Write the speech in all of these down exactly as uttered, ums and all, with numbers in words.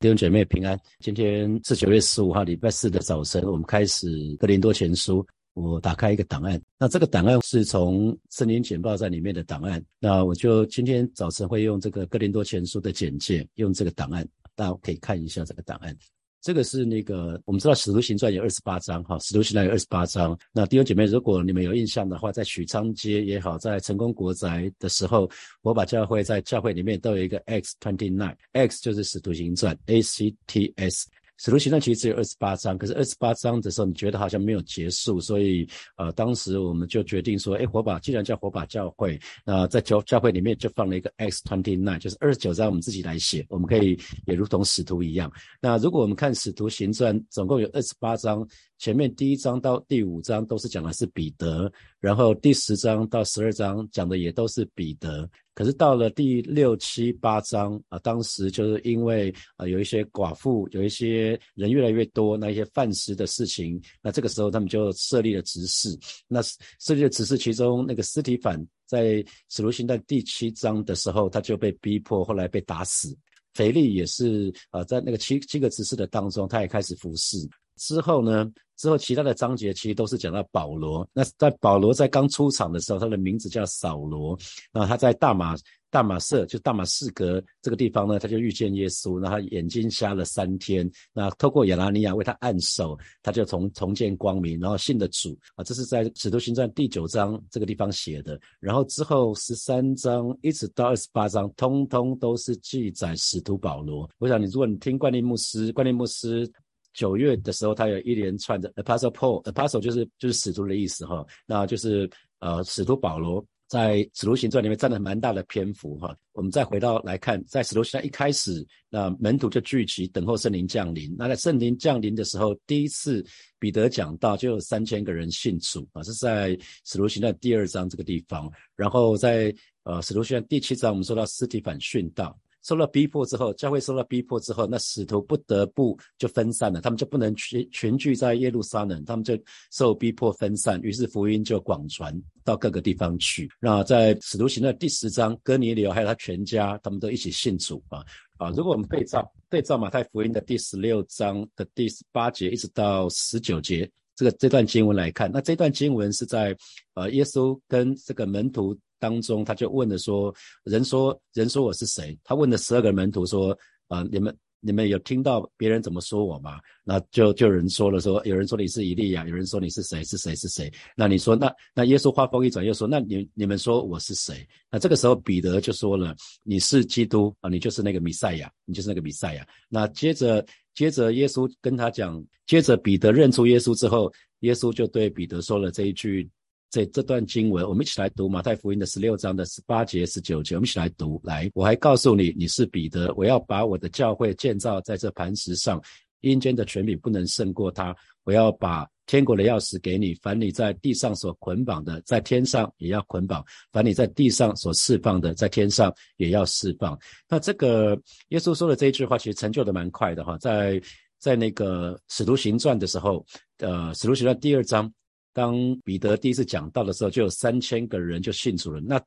弟兄姐妹平安。今天是九月十五号礼拜四的早晨，我们开始哥林多前书。我打开一个档案，那这个档案是从圣灵简报站里面的档案，那我就今天早晨会用这个哥林多前书的简介，用这个档案，大家可以看一下这个档案。这个是那个，我们知道使徒行传有二十八章，使徒行传有二十八章。那弟兄姐妹，如果你们有印象的话，在许昌街也好，在成功国宅的时候，我把教会在教会里面都有一个 X 二十九， X 就是使徒行传 A C T S。使徒行传其实只有二十八章，可是二十八章的时候你觉得好像没有结束，所以呃，当时我们就决定说，诶，火把既然叫火把教会，那、呃、在教教会里面就放了一个 X 二十九， 就是二十九章我们自己来写，我们可以也如同使徒一样。那如果我们看使徒行传总共有二十八章，前面第一章到第五章都是讲的是彼得，然后第十章到十二章讲的也都是彼得。可是到了第六七八章啊、呃，当时就是因为啊、呃、有一些寡妇，有一些人越来越多，那一些饭食的事情，那这个时候他们就设立了执事。那设立了执事，其中那个司提反在使徒行传第七章的时候，他就被逼迫，后来被打死。腓力也是啊、呃，在那个七七个执事的当中，他也开始服侍。之后呢？之后其他的章节其实都是讲到保罗。那在保罗在刚出场的时候，他的名字叫扫罗，然后他在大马大马色就大马士革这个地方呢，他就遇见耶稣，然后他眼睛瞎了三天，那透过亚拿尼亚为他按手，他就重重见光明，然后信的主啊，这是在使徒行传第九章这个地方写的。然后之后十三章一直到二十八章通通都是记载使徒保罗。我想你如果你听冠立牧师冠立牧师九月的时候，他有一连串的 Apostle Paul， Apostle 就是就是使徒的意思哈，那就是呃使徒保罗在使徒行传里面占了蛮大的篇幅哈。我们再回到来看，在使徒行传一开始，那门徒就聚集等候圣灵降临。那在圣灵降临的时候，第一次彼得讲道就有三千个人信主啊，是在使徒行传第二章这个地方。然后在呃使徒行传第七章，我们说到司提反殉道。受到逼迫之后，教会受到逼迫之后，那使徒不得不就分散了，他们就不能群聚在耶路撒冷，他们就受逼迫分散，于是福音就广传到各个地方去。那在使徒行传第十章，哥尼流还有他全家，他们都一起信主啊。啊，如果我们对照对照马太福音的第十六章的第八节一直到十九节这个这段经文来看，那这段经文是在呃耶稣跟这个门徒当中，他就问了说，人说人说我是谁？他问了十二个门徒说，呃，你们你们有听到别人怎么说我吗？那就就有人说了说，有人说你是以利亚，有人说你是谁是谁是谁。那你说那那耶稣话锋一转又说，那你你们说我是谁？那这个时候彼得就说了，你是基督啊，你就是那个弥赛亚，你就是那个弥赛亚。那接着接着耶稣跟他讲，接着彼得认出耶稣之后，耶稣就对彼得说了这一句。这这段经文我们一起来读，马太福音的十六章的十八节十九节，我们一起来读。来，我还告诉你，你是彼得，我要把我的教会建造在这磐石上，阴间的权柄不能胜过它，我要把天国的钥匙给你，凡你在地上所捆绑的，在天上也要捆绑，凡你在地上所释放的，在天上也要释放。那这个耶稣说的这一句话其实成就的蛮快的哈，在在那个使徒行传的时候，呃，使徒行传第二章当彼得第一次讲道的时候，就有三千个人就信主了。那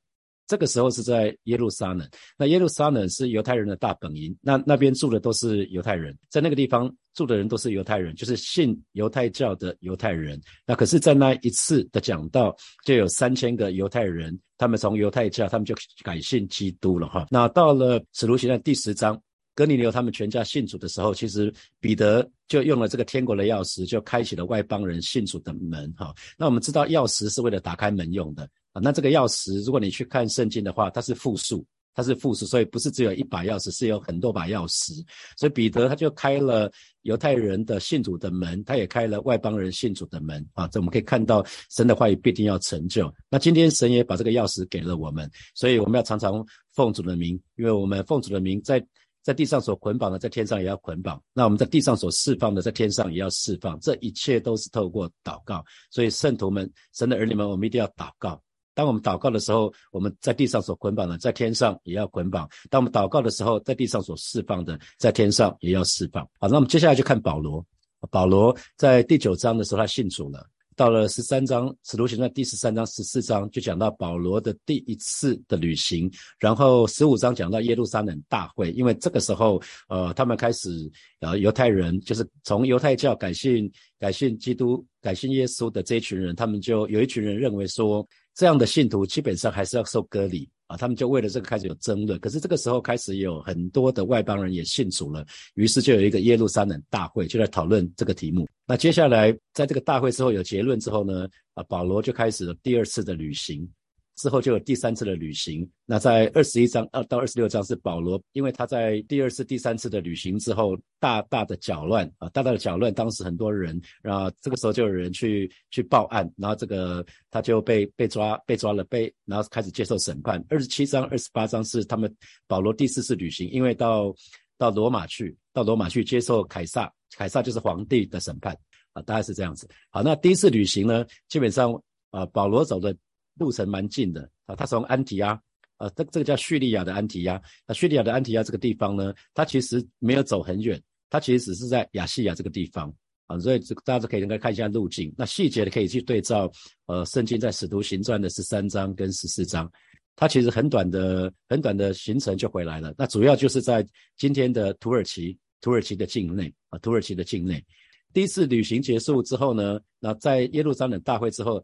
这个时候是在耶路撒冷，那耶路撒冷是犹太人的大本营，那那边住的都是犹太人，在那个地方住的人都是犹太人，就是信犹太教的犹太人。那可是在那一次的讲道，就有三千个犹太人，他们从犹太教他们就改信基督了哈。那到了使徒行传第十章，哥尼流他们全家信主的时候，其实彼得就用了这个天国的钥匙，就开启了外邦人信主的门。那我们知道钥匙是为了打开门用的，那这个钥匙如果你去看圣经的话，它是复数，它是复数，所以不是只有一把钥匙，是有很多把钥匙。所以彼得他就开了犹太人的信主的门，他也开了外邦人信主的门啊。这我们可以看到神的话语必定要成就。那今天神也把这个钥匙给了我们，所以我们要常常奉主的名，因为我们奉主的名在在地上所捆绑的，在天上也要捆绑，那我们在地上所释放的，在天上也要释放，这一切都是透过祷告。所以圣徒们，神的儿女们，我们一定要祷告。当我们祷告的时候，我们在地上所捆绑的，在天上也要捆绑，当我们祷告的时候，在地上所释放的，在天上也要释放。好，那我们接下来就看保罗。保罗在第九章的时候他信主了，到了十三章，使徒行传第十三章、十四章就讲到保罗的第一次的旅行，然后十五章讲到耶路撒冷大会，因为这个时候，呃，他们开始，呃，犹太人就是从犹太教改信改信基督、改信耶稣的这一群人，他们就有一群人认为说，这样的信徒基本上还是要受割礼。啊、他们就为了这个开始有争论，可是这个时候开始有很多的外邦人也信主了，于是就有一个耶路撒冷大会，就在讨论这个题目。那接下来在这个大会之后有结论之后呢，啊、保罗就开始了第二次的旅行，之后就有第三次的旅行。那在二十一章到二十六章是保罗，因为他在第二次第三次的旅行之后大大的搅乱、啊、大大的搅乱，当时很多人，然后这个时候就有人去去报案，然后这个他就被被抓被抓了被然后开始接受审判。二十七章二十八章是他们保罗第四次旅行，因为到到罗马去到罗马去接受凯撒，凯撒就是皇帝的审判、啊、大概是这样子。好，那第一次旅行呢，基本上、啊、保罗走的路程蛮近的、啊、他从安提阿、啊、这个叫叙利亚的安提阿、啊、叙利亚的安提阿这个地方呢，他其实没有走很远，他其实只是在亚细亚这个地方、啊、所以大家都可以看一下路径。那细节的可以去对照、呃、圣经在使徒行传的十三章跟十四章，他其实很短的很短的行程就回来了。那主要就是在今天的土耳其土耳其的境内、啊、土耳其的境内。第一次旅行结束之后呢，那在耶路撒冷大会之后，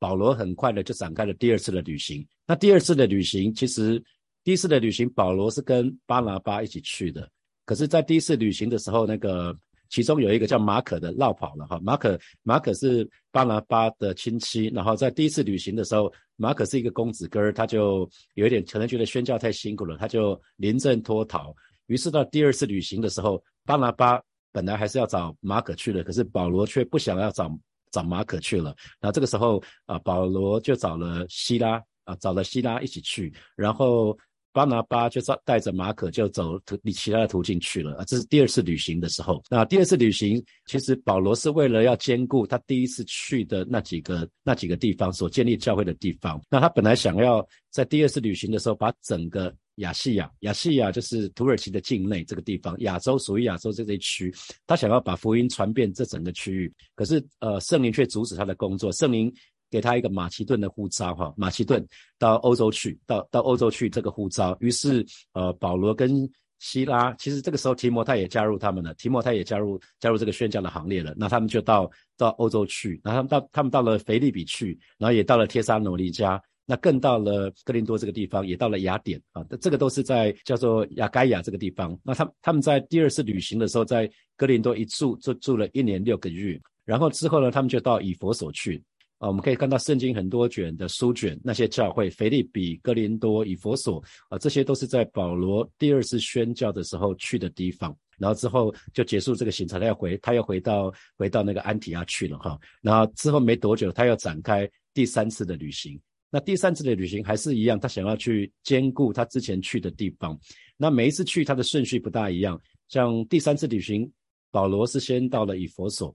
保罗很快的就展开了第二次的旅行。那第二次的旅行，其实第一次的旅行保罗是跟巴拿巴一起去的，可是在第一次旅行的时候，那个其中有一个叫马可的落跑了哈，马可马可是巴拿巴的亲戚，然后在第一次旅行的时候，马可是一个公子哥，他就有一点可能觉得宣教太辛苦了，他就临阵脱逃。于是到第二次旅行的时候，巴拿巴本来还是要找马可去的，可是保罗却不想要找找马可去了。然后这个时候、啊、保罗就找了希拉、啊、找了希拉一起去，然后巴拿巴就带着马可就走其他的途径去了、啊、这是第二次旅行的时候。那第二次旅行其实保罗是为了要兼顾他第一次去的那几个那几个地方所建立教会的地方。那他本来想要在第二次旅行的时候把整个亚细亚亚细亚就是土耳其的境内这个地方，亚洲属于亚洲这一区，他想要把福音传遍这整个区域，可是呃，圣灵却阻止他的工作。圣灵给他一个马其顿的呼召、啊、马其顿到欧洲去到到欧洲去这个呼召。于是呃，保罗跟希拉，其实这个时候提摩太也加入他们了，提摩太也加入加入这个宣教的行列了。那他们就到到欧洲去，然后他们到他们到了腓立比去，然后也到了帖撒罗尼迦，那更到了哥林多这个地方，也到了雅典啊，这个都是在叫做雅该亚这个地方。那他他们在第二次旅行的时候，在哥林多一住就住了一年六个月，然后之后呢，他们就到以弗所去啊。我们可以看到圣经很多卷的书卷，那些教会，腓立比、哥林多、以弗所啊，这些都是在保罗第二次宣教的时候去的地方。然后之后就结束这个行程，他要回他要回到回到那个安提阿去了哈。然后之后没多久，他要展开第三次的旅行。那第三次的旅行还是一样，他想要去兼顾他之前去的地方。那每一次去他的顺序不大一样，像第三次旅行保罗是先到了以弗所，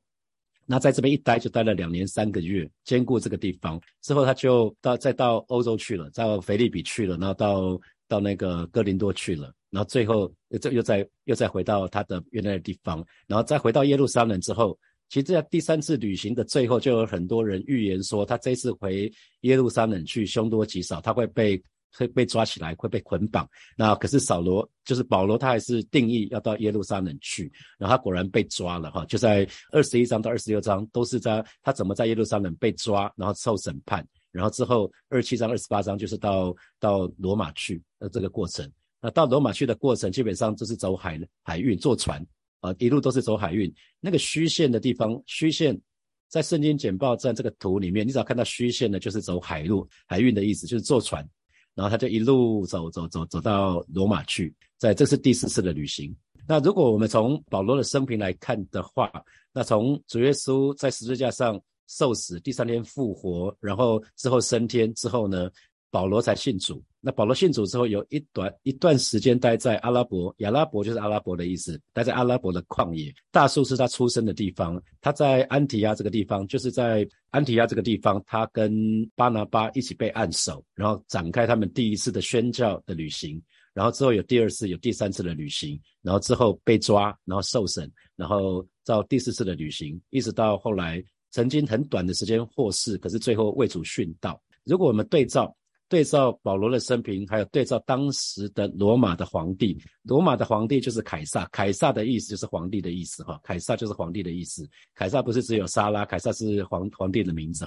那在这边一待就待了两年三个月，兼顾这个地方。之后他就到再到欧洲去了，到腓立比去了，然后到到那个哥林多去了，然后最后又再又再回到他的原来的地方，然后再回到耶路撒冷之后。其实在第三次旅行的最后，就有很多人预言说他这次回耶路撒冷去凶多吉少，他会被会被抓起来，会被捆绑。那可是扫罗就是保罗，他还是定义要到耶路撒冷去，然后他果然被抓了哈，就在二十一章到二十六章都是在他怎么在耶路撒冷被抓，然后受审判，然后之后二十七章二十八章就是到到罗马去的这个过程。那到罗马去的过程基本上就是走海海运，坐船啊、一路都是走海运。那个虚线的地方，虚线在圣经简报站这个图里面，你只要看到虚线呢，就是走海路海运的意思，就是坐船。然后他就一路走走走走到罗马去，在这是第四次的旅行。那如果我们从保罗的生平来看的话，那从主耶稣在十字架上受死，第三天复活，然后之后升天之后呢，保罗才信主。那保罗信主之后，有一段一段时间待在阿拉伯，亚拉伯就是阿拉伯的意思，待在阿拉伯的旷野。大树是他出生的地方，他在安提亚这个地方，就是在安提亚这个地方，他跟巴拿巴一起被按手，然后展开他们第一次的宣教的旅行。然后之后有第二次，有第三次的旅行，然后之后被抓，然后受审，然后到第四次的旅行，一直到后来曾经很短的时间获释，可是最后为主殉道。如果我们对照对照保罗的生平，还有对照当时的罗马的皇帝，罗马的皇帝就是凯撒，凯撒的意思就是皇帝的意思，凯撒就是皇帝的意思，凯撒不是只有沙拉，凯撒是 皇, 皇帝的名字。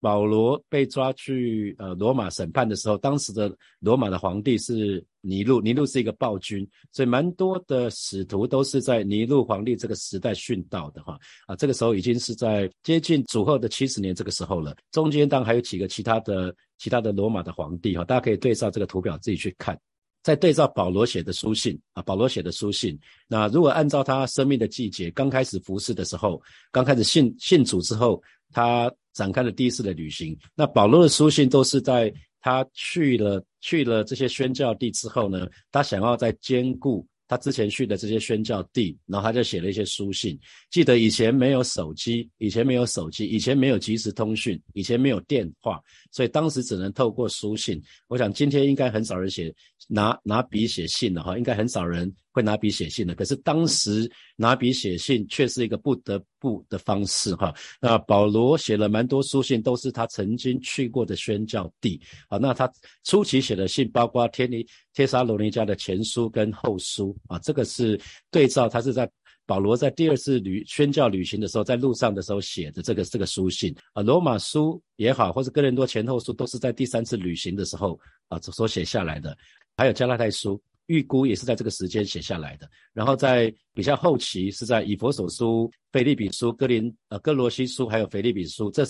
保罗被抓去呃罗马审判的时候，当时的罗马的皇帝是尼禄，尼禄是一个暴君，所以蛮多的使徒都是在尼禄皇帝这个时代殉道的哈啊，这个时候已经是在接近主后的七十年这个时候了，中间当然还有几个其他的其他的罗马的皇帝哈，大家可以对照这个图表自己去看。再对照保罗写的书信啊，保罗写的书信，那如果按照他生命的季节，刚开始服事的时候，刚开始信信主之后，他展开了第一次的旅行。那保罗的书信都是在他去了去了这些宣教地之后呢，他想要再兼顾他之前去的这些宣教地，然后他就写了一些书信。记得以前没有手机，以前没有手机，以前没有即时通讯，以前没有电话，所以当时只能透过书信。我想今天应该很少人写拿拿笔写信了哈，应该很少人会拿笔写信了。可是当时拿笔写信却是一个不得不的方式哈。那保罗写了蛮多书信，都是他曾经去过的宣教地。好，那他初期写的信包括天尼帖撒罗尼迦的前书跟后书啊，这个是对照他是在保罗在第二次旅宣教旅行的时候，在路上的时候写的这个这个书信啊，罗马书也好，或是哥林多前后书，都是在第三次旅行的时候啊所写下来的。还有加拉太书预估也是在这个时间写下来的，然后在比较后期是在以弗所书、腓立比书、哥林呃哥罗西书还有腓立比书，这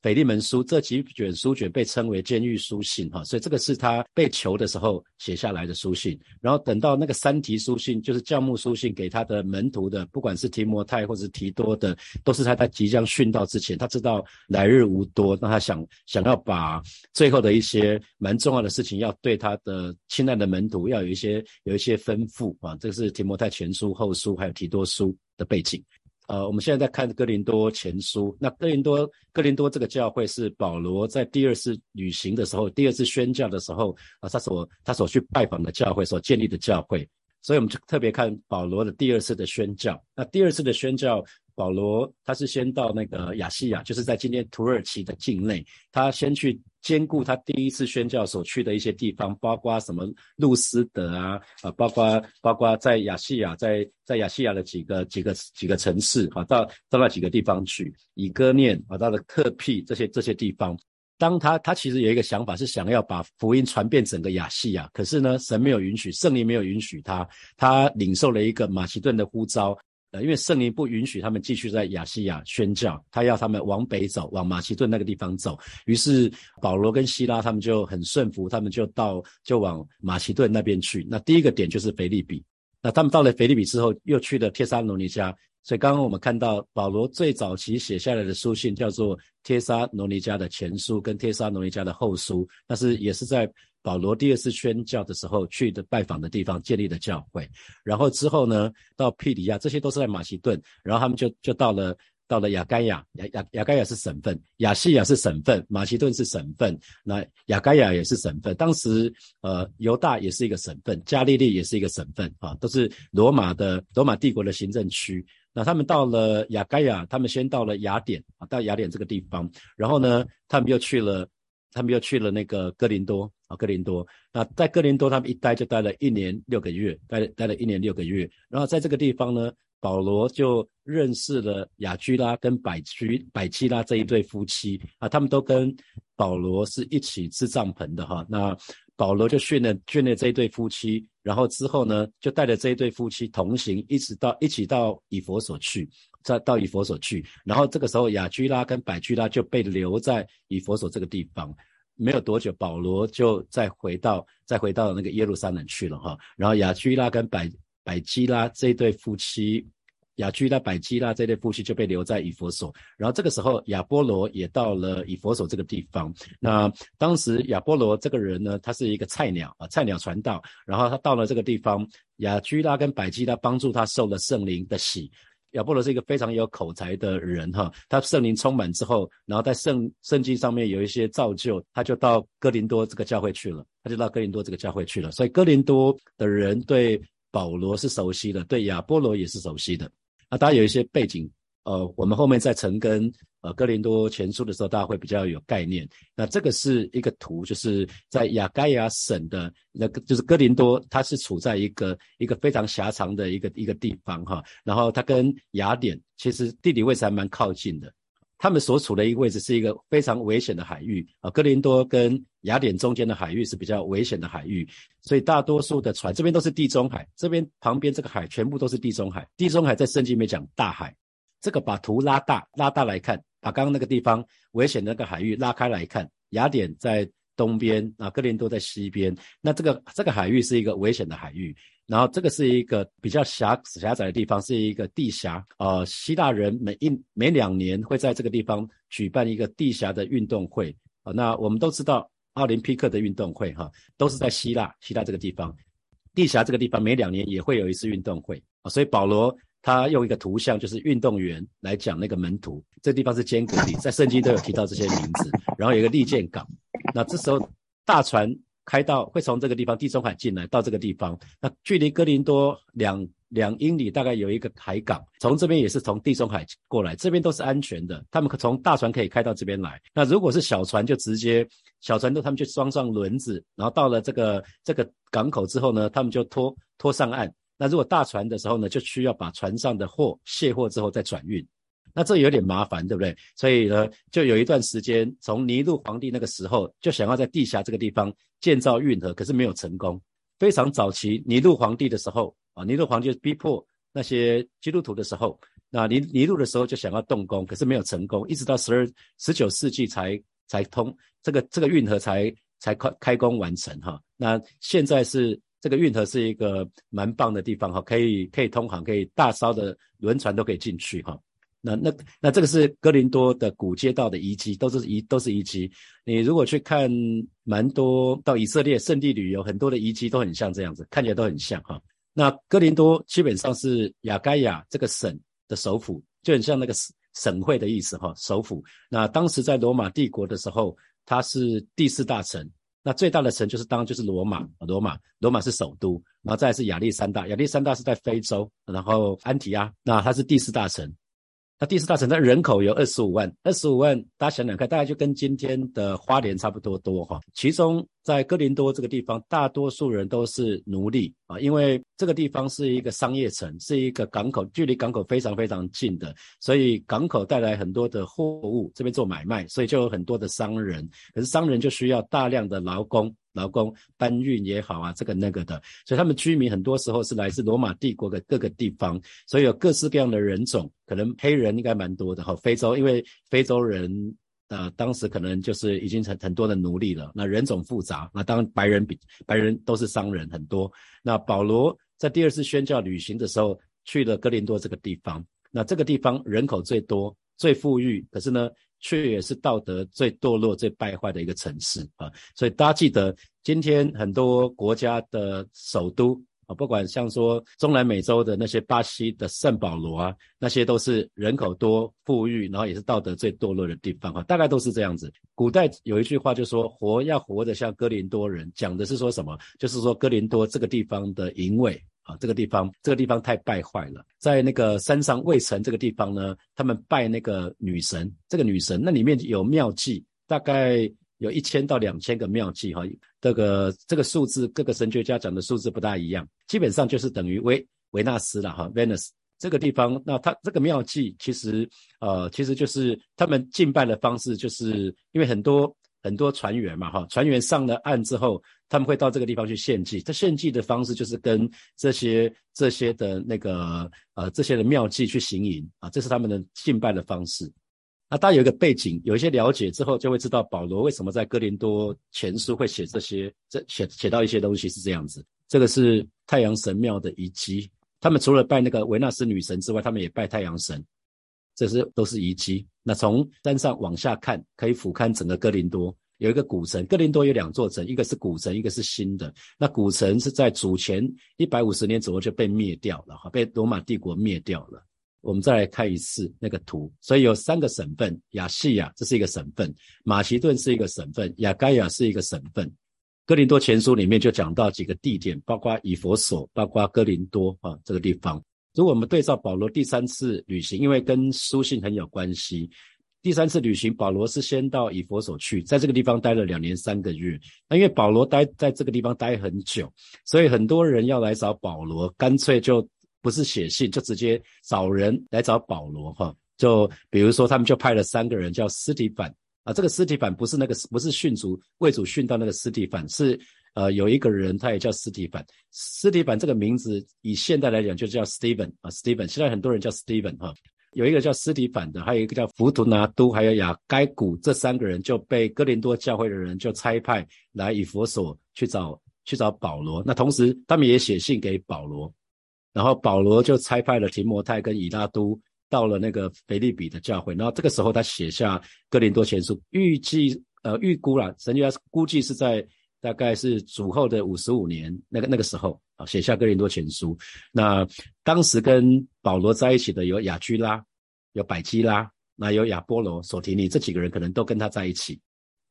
腓利门书这几卷书卷被称为监狱书信哈，所以这个是他被囚的时候写下来的书信。然后等到那个三提书信，就是教牧书信给他的门徒的，不管是提摩太或是提多的，都是他在即将殉道之前，他知道来日无多，那他想想要把最后的一些蛮重要的事情要对他的亲爱的门徒要有一些有一些吩咐啊，这是提摩太前书、后书还有提多书的背景。呃，我们现在在看哥林多前书。那哥林多哥林多这个教会是保罗在第二次旅行的时候，第二次宣教的时候啊，他所他所去拜访的教会所建立的教会，所以我们就特别看保罗的第二次的宣教。那第二次的宣教，保罗他是先到那个亚细亚，就是在今天土耳其的境内，他先去兼顾他第一次宣教所去的一些地方，包括什么路斯德啊，啊，包括包括在亚细亚，在在亚细亚的几个几个几个城市啊，到到那几个地方去，以哥念啊，到了特庇这些这些地方。当他他其实有一个想法，是想要把福音传遍整个亚细亚，可是呢，神没有允许，圣灵没有允许他，他领受了一个马其顿的呼召。呃，因为圣灵不允许他们继续在亚细亚宣教，他要他们往北走，往马其顿那个地方走。于是保罗跟希拉他们就很顺服，他们就到就往马其顿那边去。那第一个点就是腓立比，那他们到了腓立比之后，又去了帖撒罗尼迦。所以刚刚我们看到保罗最早期写下来的书信叫做帖撒罗尼迦的前书跟帖撒罗尼迦的后书，但是也是在保罗第二次宣教的时候去的拜访的地方建立的教会。然后之后呢，到庇里亚，这些都是在马其顿，然后他们就就到了到了雅该亚，雅雅该亚是省份，亚细亚是省份，马其顿是省份，那雅该亚也是省份，当时呃犹大也是一个省份，加利利也是一个省份啊，都是罗马的罗马帝国的行政区。那他们到了雅该亚，他们先到了雅典啊，到雅典这个地方，然后呢，他们又去了。他们又去了那个哥林多啊，哥林多。那在哥林多，他们一待就待了一年六个月，待待了一年六个月。然后在这个地方呢，保罗就认识了雅居拉跟百居百基拉这一对夫妻啊，他们都跟保罗是一起支帐篷的哈。那保罗就训练训练这一对夫妻，然后之后呢，就带着这一对夫妻同行，一直到一起到以弗所去。到以弗所去，然后这个时候雅居拉跟百居拉就被留在以弗所这个地方，没有多久保罗就再回到再回到那个耶路撒冷去了哈。然后雅居拉跟百百基拉这一对夫妻，雅居拉百基拉这对夫妻就被留在以弗所，然后这个时候亚波罗也到了以弗所这个地方。那当时亚波罗这个人呢，他是一个菜鸟啊，菜鸟传道，然后他到了这个地方，雅居拉跟百基拉帮助他受了圣灵的洗。亚波罗是一个非常有口才的人哈，他圣灵充满之后，然后在圣圣经上面有一些造就，他就到哥林多这个教会去了，他就到哥林多这个教会去了。所以哥林多的人对保罗是熟悉的，对亚波罗也是熟悉的。那当然有一些背景，呃，我们后面在陈根呃哥林多前书的时候，大家会比较有概念。那这个是一个图，就是在亚该亚省的那个，就是哥林多，它是处在一个一个非常狭长的一个一个地方哈，然后它跟雅典其实地理位置还蛮靠近的。他们所处的一个位置是一个非常危险的海域啊，哥林多跟雅典中间的海域是比较危险的海域，所以大多数的船，这边都是地中海，这边旁边这个海全部都是地中海。地中海在圣经里面讲大海，这个把图拉大拉大来看，把刚刚那个地方危险的那个海域拉开来看，雅典在东边啊，哥林多在西边，那这个这个海域是一个危险的海域。然后这个是一个比较 狭, 狭窄的地方，是一个地峡。呃，希腊人每一每两年会在这个地方举办一个地峡的运动会。呃、那我们都知道奥林匹克的运动会哈，都是在希腊，希腊这个地方，地峡这个地方每两年也会有一次运动会。呃、所以保罗他用一个图像，就是运动员来讲那个门徒，这地方是坚固地，在圣经都有提到这些名字。然后有一个利剑港，那这时候大船开到会从这个地方地中海进来到这个地方，那距离哥林多两两英里大概有一个海港，从这边也是从地中海过来，这边都是安全的，他们从大船可以开到这边来。那如果是小船就直接小船都他们就装上轮子，然后到了这个这个港口之后呢，他们就拖拖上岸。那如果大船的时候呢，就需要把船上的货卸货之后再转运，那这有点麻烦，对不对？所以呢，就有一段时间，从尼禄皇帝那个时候就想要在地峡这个地方建造运河，可是没有成功。非常早期尼禄皇帝的时候啊，尼禄皇帝逼迫那些基督徒的时候，那尼尼禄的时候就想要动工，可是没有成功，一直到十九世纪才才通这个这个运河才才开开工完成哈。那现在是这个运河是一个蛮棒的地方哈，可以可以通航，可以大艘的轮船都可以进去哈。那那那这个是哥林多的古街道的遗迹，都是遗都是遗迹。你如果去看蛮多到以色列圣地旅游，很多的遗迹都很像这样子，看起来都很像哈。那哥林多基本上是雅该亚这个省的首府，就很像那个省会的意思哈，首府。那当时在罗马帝国的时候，它是第四大城。那最大的城就是当然就是罗马，罗马罗马是首都，然后再来是亚历山大，亚历山大是在非洲，然后安提阿，那它是第四大城。那第四大城的人口有二十五万，二十五万大家想想看，大概就跟今天的花莲差不多多哈。其中在哥林多这个地方，大多数人都是奴隶啊，因为这个地方是一个商业城，是一个港口，距离港口非常非常近的，所以港口带来很多的货物，这边做买卖，所以就有很多的商人，可是商人就需要大量的劳工，劳工搬运也好啊，这个那个的，所以他们居民很多时候是来自罗马帝国的各个地方，所以有各式各样的人种，可能黑人应该蛮多的哈，非洲，因为非洲人呃当时可能就是已经很很多的奴隶了，那人种复杂，那当然白人比白人都是商人很多。那保罗在第二次宣教旅行的时候去了哥林多这个地方，那这个地方人口最多最富裕，可是呢却也是道德最堕落最败坏的一个城市啊。所以大家记得今天很多国家的首都啊，不管像说中南美洲的那些巴西的圣保罗啊，那些都是人口多富裕，然后也是道德最堕落的地方啊，大概都是这样子。古代有一句话就说活要活得像哥林多人，讲的是说什么，就是说哥林多这个地方的淫秽啊，这个地方这个地方太败坏了。在那个山上卫城这个地方呢，他们拜那个女神，这个女神那里面有妙计，大概有一千到两千个妙计哈，这个这个数字各个神学家讲的数字不大一样，基本上就是等于维维纳斯啦哈 Venus 这个地方。那他这个妙计其实呃其实就是他们敬拜的方式，就是因为很多很多船员嘛哈，船员上了岸之后，他们会到这个地方去献祭。这献祭的方式就是跟这些这些的那个呃这些的妙计去行淫啊，这是他们的敬拜的方式。那大家有一个背景，有一些了解之后，就会知道保罗为什么在哥林多前书会写这些，这写写到一些东西是这样子。这个是太阳神庙的遗迹，他们除了拜那个维纳斯女神之外，他们也拜太阳神。这是都是遗迹，那从山上往下看可以俯瞰整个哥林多。有一个古城，哥林多有两座城，一个是古城，一个是新的。那古城是在主前一百五十年左右就被灭掉了，被罗马帝国灭掉了。我们再来看一次那个图，所以有三个省份，亚细亚这是一个省份，马其顿是一个省份，雅该亚是一个省份。哥林多前书里面就讲到几个地点，包括以弗所，包括哥林多啊这个地方。如果我们对照保罗第三次旅行，因为跟书信很有关系，第三次旅行，保罗是先到以弗所去，在这个地方待了两年三个月。那因为保罗待在这个地方待很久，所以很多人要来找保罗，干脆就不是写信，就直接找人来找保罗哈。就比如说他们就派了三个人叫司提反啊，这个司提反不是那个不是殉主为主殉道那个司提反，是呃有一个人他也叫司提反。司提反这个名字以现代来讲就叫 Stephen 啊 Stephen， 现在很多人叫 Stephen 哈。有一个叫司提反的，还有一个叫弗图拿都，还有雅该古，这三个人就被哥林多教会的人就差派来以弗所去找去找保罗。那同时他们也写信给保罗，然后保罗就差派了提摩太跟以拉都到了那个腓立比的教会。然后这个时候他写下哥林多前书，预计呃预估啦，神学家估计是在大概是主后的五十五年那个那个时候啊，写下哥林多前书。那当时跟保罗在一起的有雅居拉，有百基拉，那有亚波罗、索提尼，这几个人可能都跟他在一起。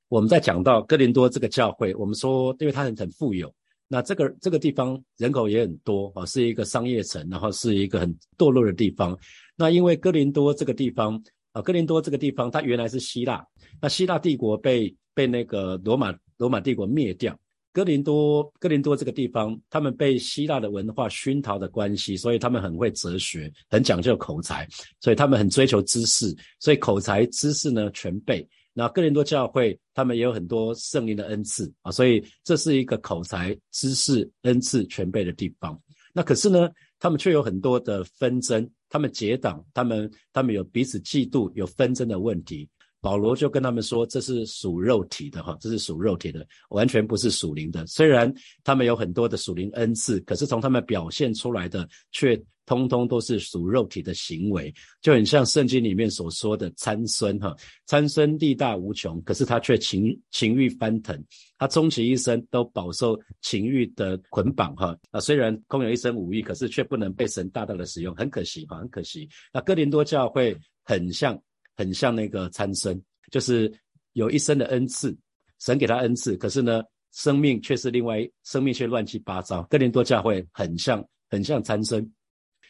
我们在讲到哥林多这个教会，我们说因为他很很富有，那这个这个地方人口也很多啊，是一个商业城，然后是一个很堕落的地方。那因为哥林多这个地方啊，哥林多这个地方它原来是希腊，那希腊帝国被被那个罗马罗马帝国灭掉，哥林多哥林多这个地方他们被希腊的文化熏陶的关系，所以他们很会哲学，很讲究口才，所以他们很追求知识，所以口才知识呢全备。那哥林多教会他们也有很多圣灵的恩赐啊，所以这是一个口才、知识、恩赐全备的地方。那可是呢，他们却有很多的纷争，他们结党，他们他们有彼此嫉妒，有纷争的问题。保罗就跟他们说，这是属肉体的哈，这是属肉体的，完全不是属灵的。虽然他们有很多的属灵恩赐，可是从他们表现出来的却通通都是属肉体的行为，就很像圣经里面所说的参孙哈，参孙力大无穷，可是他却情情欲翻腾，他终其一生都饱受情欲的捆绑哈啊，虽然空有一身武艺，可是却不能被神大大的使用，很可惜哈，很可惜。那哥林多教会很像很像那个参孙，就是有一身的恩赐，神给他恩赐，可是呢，生命却是另外，生命却乱七八糟。哥林多教会很像很像参孙。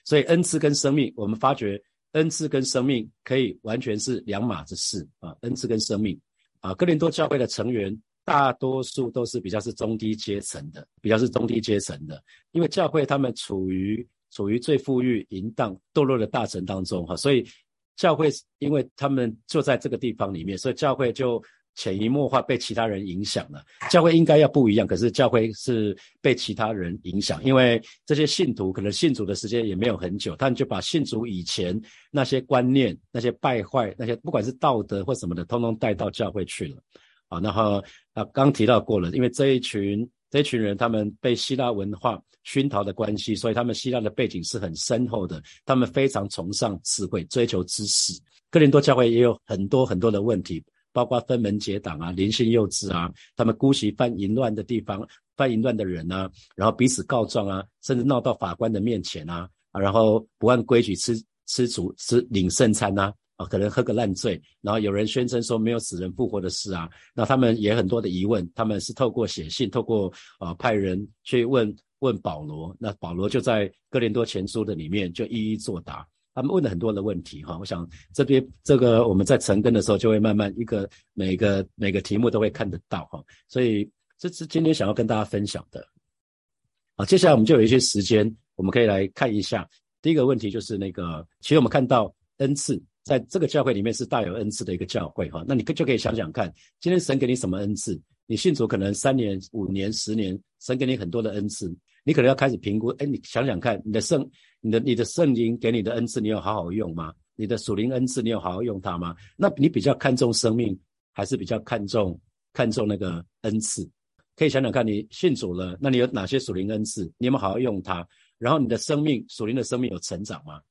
所以恩赐跟生命，我们发觉恩赐跟生命可以完全是两码子事啊！恩赐跟生命啊，哥林多教会的成员大多数都是比较是中低阶层的，比较是中低阶层的，因为教会他们处于处于最富裕、淫荡、堕落的大城当中哈、啊，所以教会因为他们就在这个地方里面，所以教会就潜移默化被其他人影响了。教会应该要不一样，可是教会是被其他人影响，因为这些信徒可能信主的时间也没有很久，他们就把信主以前那些观念、那些败坏、那些不管是道德或什么的，通通带到教会去了。好，然后啊，刚提到过了，因为这一群这一群人他们被希腊文化熏陶的关系，所以他们希腊的背景是很深厚的，他们非常崇尚智慧，追求知识。哥林多教会也有很多很多的问题，包括分门结党啊，灵性幼稚啊，他们姑息犯淫乱的地方，犯淫乱的人啊，然后彼此告状啊，甚至闹到法官的面前啊，啊然后不按规矩吃吃主吃领圣餐啊，啊可能喝个烂醉，然后有人宣称说没有死人复活的事啊，那他们也很多的疑问，他们是透过写信，透过啊、呃、派人去问问保罗，那保罗就在哥林多前书的里面就一一作答。他们问了很多的问题哈，我想这边这个我们在晨更的时候就会慢慢一个每个每个题目都会看得到哈，所以这是今天想要跟大家分享的。好，接下来我们就有一些时间，我们可以来看一下。第一个问题就是那个，其实我们看到恩赐在这个教会里面是大有恩赐的一个教会哈，那你就可以想想看，今天神给你什么恩赐？你信主可能三年、五年、十年，神给你很多的恩赐。你可能要开始评估，哎，你想想看，你的圣、你的、你的圣灵给你的恩赐，你有好好用吗？你的属灵恩赐，你有好好用它吗？那你比较看重生命，还是比较看重看重那个恩赐？可以想想看，你信主了，那你有哪些属灵恩赐？你有没有好好用它？然后你的生命，属灵的生命有成长吗？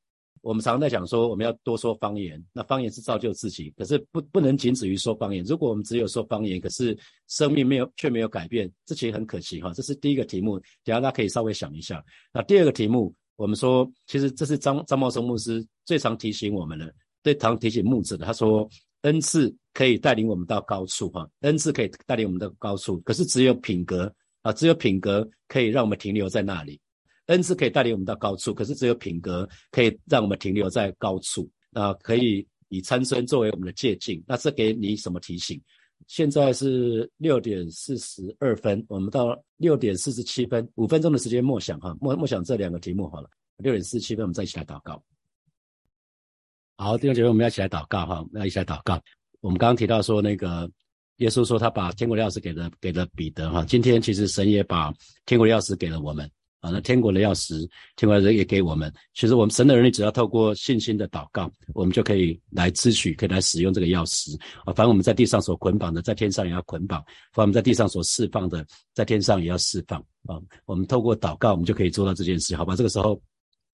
我们常常在讲说，我们要多说方言，那方言是造就自己，可是不不能仅止于说方言。如果我们只有说方言，可是生命没有却没有改变，这其实很可惜哈。这是第一个题目，等下大家可以稍微想一下。那第二个题目，我们说，其实这是张张茂松牧师最常提醒我们的，最常提醒牧者的。他说，恩赐可以带领我们到高处哈，恩赐可以带领我们到高处，可是只有品格啊，只有品格可以让我们停留在那里。恩赐可以带领我们到高处，可是只有品格可以让我们停留在高处，啊、呃，可以以参孙作为我们的借镜。那这给你什么提醒？现在是六点四十二分，我们到六点四十七分，五分钟的时间默想哈，默默想这两个题目好了。六点四十七分我们再一起来祷告。好，弟兄姐妹，我们要一起来祷告哈，我们要一起来祷告。我们刚刚提到说那个耶稣说他把天国的钥匙给了给了彼得哈，今天其实神也把天国的钥匙给了我们。啊，那天国的钥匙，天国的人也给我们。其实我们神的人，只要透过信心的祷告，我们就可以来支取，可以来使用这个钥匙。啊，反正我们在地上所捆绑的，在天上也要捆绑；反正我们在地上所释放的，在天上也要释放。啊，我们透过祷告，我们就可以做到这件事，好吧？这个时候，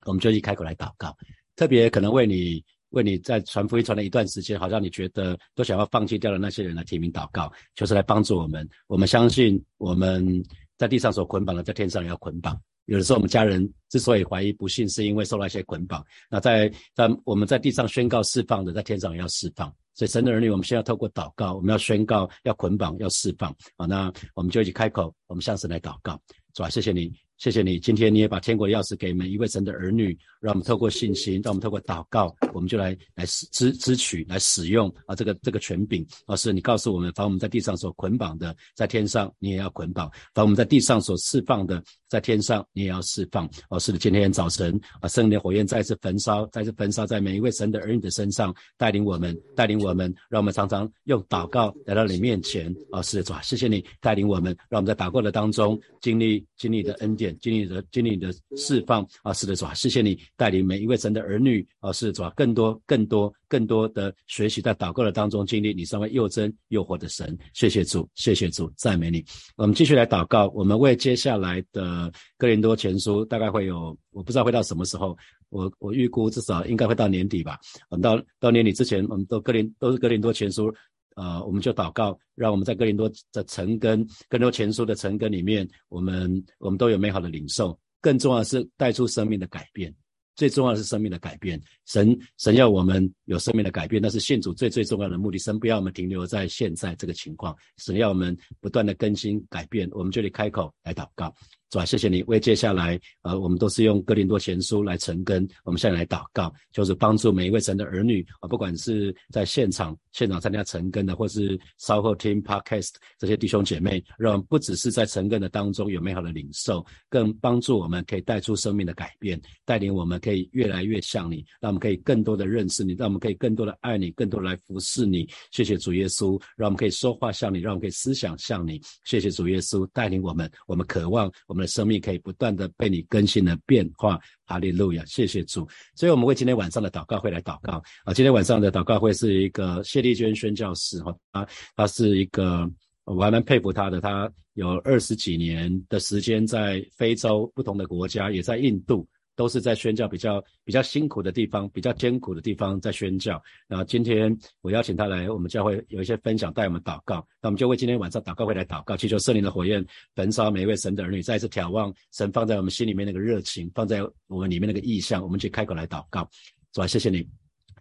我们就一开口来祷告，特别可能为你。为你在传福音传了一段时间，好像你觉得都想要放弃掉的那些人来提名祷告，求神来帮助我们。我们相信我们在地上所捆绑的，在天上也要捆绑。有的时候我们家人之所以怀疑不信，是因为受到一些捆绑。那在在我们在地上宣告释放的，在天上也要释放。所以神的儿女，我们先要透过祷告，我们要宣告，要捆绑，要释放。好，那我们就一起开口，我们向神来祷告。主啊，谢谢你，谢谢你，今天你也把天国的钥匙给每一位神的儿女，让我们透过信心，让我们透过祷告，我们就来来支支取，来使用啊这个这个权柄啊！是你告诉我们，凡我们在地上所捆绑的，在天上你也要捆绑；凡我们在地上所释放的，在天上你也要释放。哦、啊，是的，今天早晨啊，圣灵的火焰再次焚烧，再次焚烧在每一位神的儿女的身上，带领我们，带领我们，让我们常常用祷告来到你面前。哦、啊，是的，主啊，谢谢你带领我们，让我们在祷告的当中经历。经历你的恩典，经历你的经历你的释放啊！是的，主啊，谢谢你带领每一位神的儿女啊！是的，主啊，更多更多更多的学习，在祷告的当中经历你身为又真又活的神。谢谢主，谢谢主，赞美你。我们继续来祷告，我们为接下来的哥林多前书，大概会有，我不知道会到什么时候，我我预估至少应该会到年底吧。我们到到年底之前，我们都哥林都是哥林多前书。呃，我们就祷告，让我们在哥林多的成根，哥林多前书的成根里面，我们我们都有美好的领受。更重要的是带出生命的改变，最重要的是生命的改变。神神要我们有生命的改变，那是信主最最重要的目的。神不要我们停留在现在这个情况，神要我们不断的更新改变。我们就得开口来祷告。主啊，谢谢你为接下来呃，我们都是用哥林多前书来成根，我们现在来祷告，就是帮助每一位神的儿女啊，不管是在现场现场参加成根的，或是稍后听 podcast 这些弟兄姐妹，让我们不只是在成根的当中有美好的领受，更帮助我们可以带出生命的改变，带领我们可以越来越像你，让我们可以更多的认识你，让我们可以更多的爱你，更多的来服侍你。谢谢主耶稣，让我们可以说话像你，让我们可以思想像你。谢谢主耶稣带领我们，我们渴望我们生命可以不断的被你更新的变化。哈利路亚，谢谢主。所以我们为今天晚上的祷告会来祷告啊，今天晚上的祷告会是一个谢丽娟宣教士哈，她她是一个我还蛮佩服她的，她有二十几年的时间在非洲不同的国家，也在印度，都是在宣教比较比较辛苦的地方，比较艰苦的地方在宣教。然后今天我邀请他来我们教会有一些分享，带我们祷告。那我们就为今天晚上祷告会来祷告，祈求圣灵的火焰焚烧每一位神的儿女，再一次眺望神放在我们心里面那个热情，放在我们里面那个意向，我们去开口来祷告。主啊，谢谢你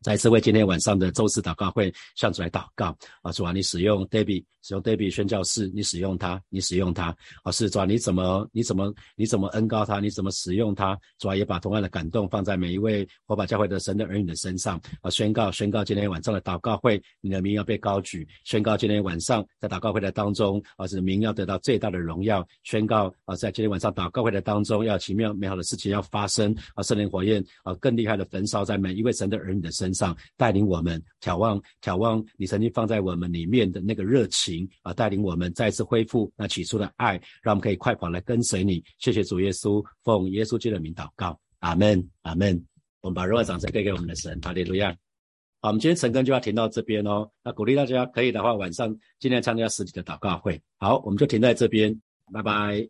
再次为今天晚上的周四祷告会向主来祷告啊！主啊，你使用 David， 使用 David 宣教士，你使用他，你使用他啊！是主啊，你怎么你怎么你怎么恩膏他，你怎么使用他？主啊，也把同样的感动放在每一位火把教会的神的儿女的身上啊！宣告宣告今天晚上的祷告会，你的名要被高举；宣告今天晚上在祷告会的当中啊，是名要得到最大的荣耀；宣告啊，在今天晚上祷告会的当中，要有奇妙美好的事情要发生啊！圣灵火焰啊，更厉害的焚烧在每一位神的儿女的身上。上带领我们眺望眺望你曾经放在我们里面的那个热情啊，带领我们再次恢复那起初的爱，让我们可以快跑来跟随你。谢谢主耶稣，奉耶稣基督的名祷告，阿们阿们。我们把荣耀掌声给给我们的神，哈利路亚。好，我们今天晨更就要停到这边哦。那鼓励大家可以的话晚上今天参加实体的祷告会。好，我们就停在这边，拜拜。